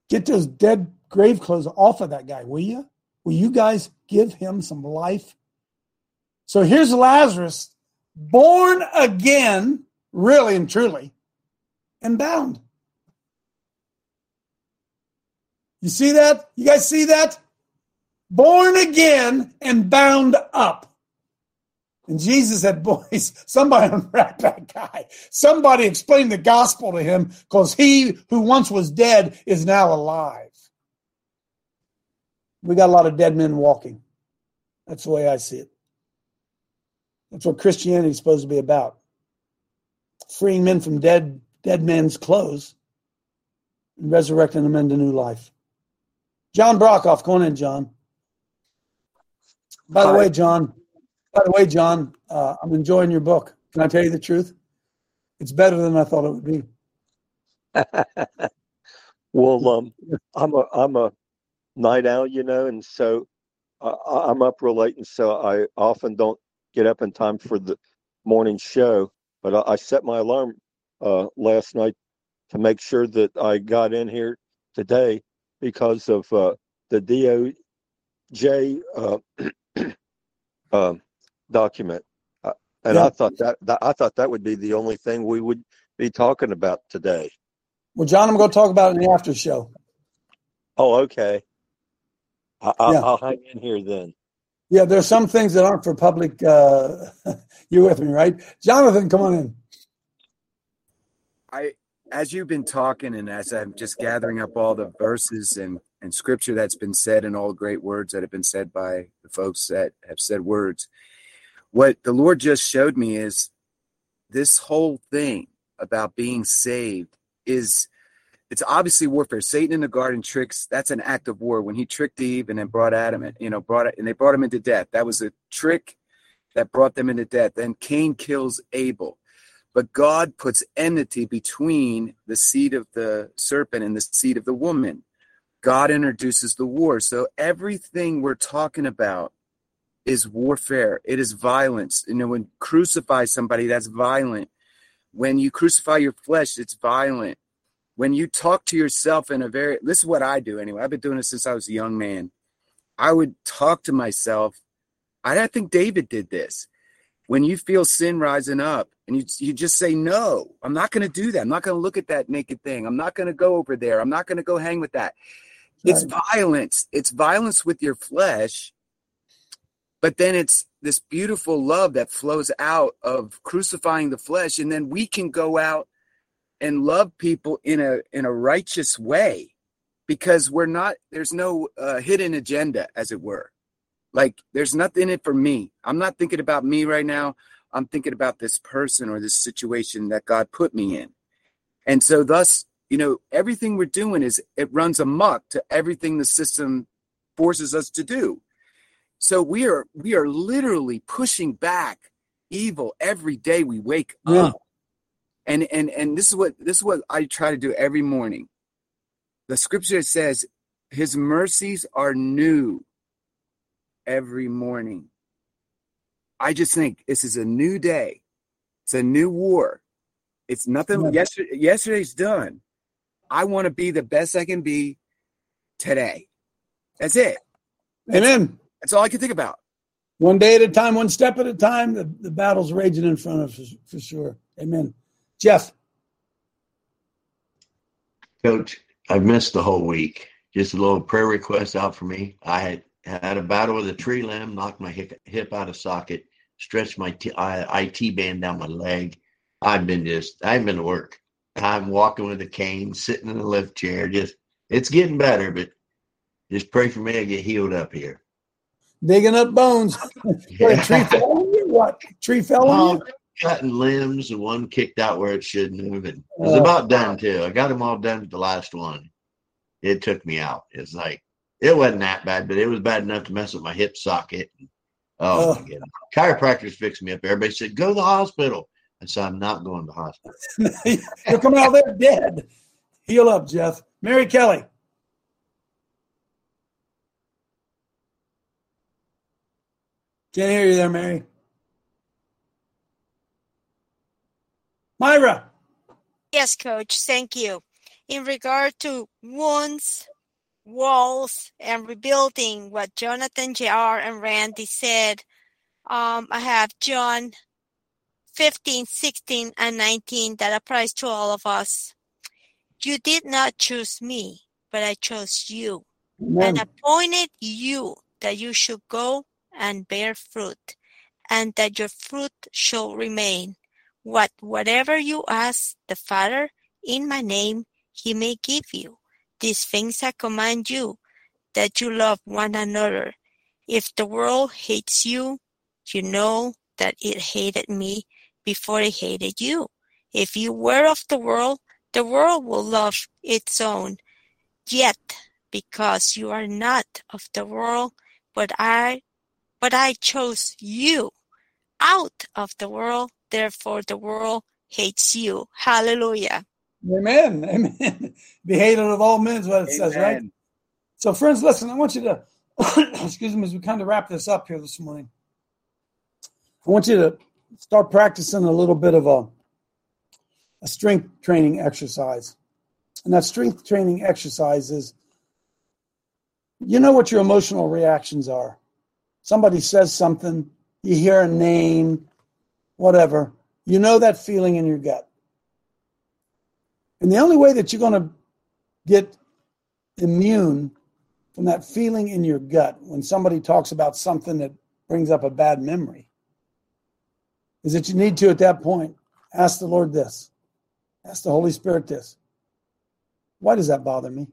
get those dead grave clothes off of that guy, will you? Will you guys give him some life? So here's Lazarus, born again, really and truly, and bound. You see that? You guys see that? Born again and bound up. And Jesus said, boys, somebody unwrap that guy. Somebody explain the gospel to him, because he who once was dead is now alive. We got a lot of dead men walking. That's the way I see it. That's what Christianity is supposed to be about. Freeing men from dead, dead men's clothes and resurrecting them into new life. John Brockhoff, go on in, John. By the Hi. way, John, by the way, John, uh, I'm enjoying your book. Can I tell you the truth? It's better than I thought it would be. Well, um, I'm a, I'm a night owl, you know, and so I, I'm up real late, and so I often don't get up in time for the morning show. But I, I set my alarm uh, last night to make sure that I got in here today because of uh, the D O J uh, uh, document, uh, and yeah. I thought that, that I thought that would be the only thing we would be talking about today. Well, John, I'm going to talk about it in the after show. Oh, okay. I, I, yeah. I'll hang in here then. Yeah, there's some things that aren't for public. Uh, you with me, right, Jonathan? Come on in. I. As you've been talking and as I'm just gathering up all the verses and, and scripture that's been said and all the great words that have been said by the folks that have said words, what the Lord just showed me is this whole thing about being saved is, it's obviously warfare. Satan in the garden tricks, that's an act of war. When he tricked Eve and then brought Adam, and, you know, brought it, and they brought him into death. That was a trick that brought them into death. Then Cain kills Abel. But God puts enmity between the seed of the serpent and the seed of the woman. God introduces the war. So everything we're talking about is warfare. It is violence. You know, when you crucify somebody, that's violent. When you crucify your flesh, it's violent. When you talk to yourself in a very, this is what I do anyway. I've been doing this since I was a young man. I would talk to myself. I think David did this. When you feel sin rising up and you you just say, no, I'm not going to do that. I'm not going to look at that naked thing. I'm not going to go over there. I'm not going to go hang with that. Right. It's violence. It's violence with your flesh. But then it's this beautiful love that flows out of crucifying the flesh. And then we can go out and love people in a in a righteous way, because we're not, there's no uh, hidden agenda, as it were. Like, there's nothing in it for me. I'm not thinking about me right now. I'm thinking about this person or this situation that God put me in. And so thus, you know, everything we're doing is, it runs amok to everything the system forces us to do. So we are we are literally pushing back evil every day we wake yeah. up. And and and this is what this is what I try to do every morning. The scripture says his mercies are new every morning. I just think this is a new day. It's a new war. It's nothing. Mm-hmm. Yesterday, yesterday's done. I want to be the best I can be today. That's it. Amen. That's all I can think about. One day at a time, one step at a time. The, the battle's raging in front of us for sure. Amen. Jeff. Coach, I've missed the whole week. Just a little prayer request out for me. I had had a battle with a tree limb, knocked my hip, hip out of socket, stretched my t- I, IT band down my leg. I've been just, I haven't been to work. I'm walking with a cane, sitting in a lift chair. Just, it's getting better, but just pray for me. I get healed up here. Digging up bones. Yeah. Tree fell on you? What? Tree fell on you? Cutting limbs, the one kicked out where it shouldn't have. And it was oh, about done, too. I got them all done at the last one. It took me out. It's like, it wasn't that bad, but it was bad enough to mess up my hip socket. Oh, oh. My God. Chiropractors fixed me up. Everybody said, go to the hospital. I said, I'm not going to the hospital. You'll come out there dead. Heal up, Jeff. Mary Kelly. Can't hear you there, Mary. Myra. Yes, Coach. Thank you. In regard to wounds, walls, and rebuilding, what Jonathan, J R, and Randy said, um, I have John fifteen, sixteen, and nineteen that applies to all of us. You did not choose me, but I chose you. Amen. And appointed you that you should go and bear fruit, and that your fruit shall remain. What whatever you ask the Father in my name, he may give you. These things I command you, that you love one another. If the world hates you, you know that it hated me before it hated you. If you were of the world, the world will love its own. Yet, because you are not of the world, but I, but I chose you out of the world, therefore the world hates you. Hallelujah. Amen. Amen. Be hated of all men is what it Amen. Says, right? So, friends, listen, I want you to, excuse me, as we kind of wrap this up here this morning, I want you to start practicing a little bit of a, a strength training exercise. And that strength training exercise is, you know what your emotional reactions are. Somebody says something, you hear a name, whatever, you know that feeling in your gut. And the only way that you're going to get immune from that feeling in your gut when somebody talks about something that brings up a bad memory is that you need to, at that point, ask the Lord this. Ask the Holy Spirit this. Why does that bother me?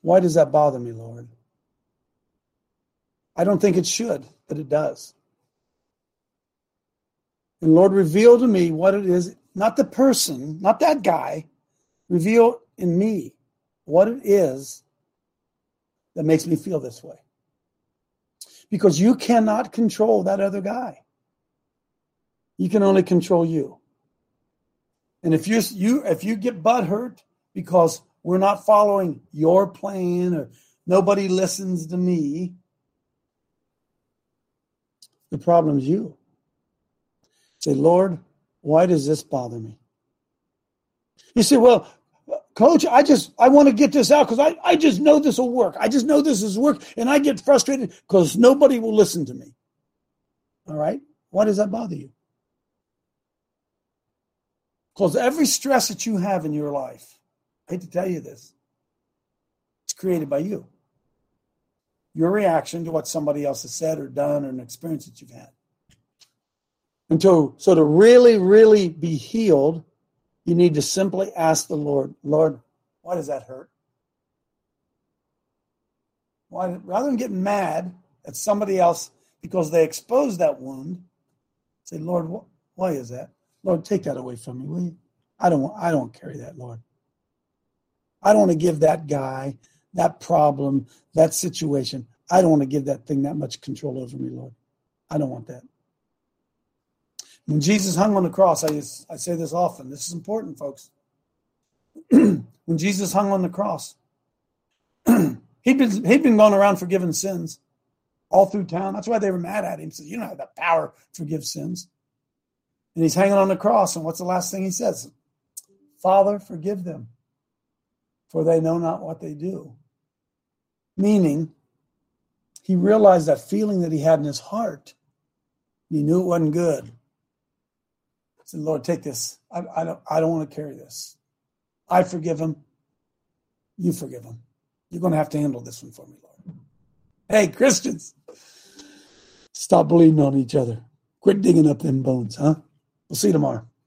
Why does that bother me, Lord? I don't think it should, but it does. And Lord, reveal to me what it is, not the person, not that guy, reveal in me what it is that makes me feel this way. Because you cannot control that other guy. You can only control you. And if you you if you get butthurt because we're not following your plan or nobody listens to me, the problem's you. Say, Lord, why does this bother me? You say, well, Coach, I just, I want to get this out because I, I just know this will work. I just know this is work, and I get frustrated because nobody will listen to me. All right? Why does that bother you? Because every stress that you have in your life, I hate to tell you this, it's created by you. Your reaction to what somebody else has said or done or an experience that you've had. And to, so to really, really be healed, you need to simply ask the Lord, Lord, why does that hurt? Why, rather than getting mad at somebody else because they exposed that wound, say, Lord, wh- why is that? Lord, take that away from me, will you? I don't, I don't carry that, Lord. I don't want to give that guy, that problem, that situation. I don't want to give that thing that much control over me, Lord. I don't want that. When Jesus hung on the cross, I, just, I say this often. This is important, folks. when Jesus hung on the cross, he'd been he'd been going around forgiving sins all through town. That's why they were mad at him. He said, you don't have the power to forgive sins. And he's hanging on the cross, and what's the last thing he says? Father, forgive them, for they know not what they do. Meaning, he realized that feeling that he had in his heart. He knew it wasn't good. He said, Lord, take this. I, I don't, I don't want to carry this. I forgive him. You forgive him. You're going to have to handle this one for me, Lord. Hey, Christians, stop bleeding on each other. Quit digging up them bones, huh? We'll see you tomorrow.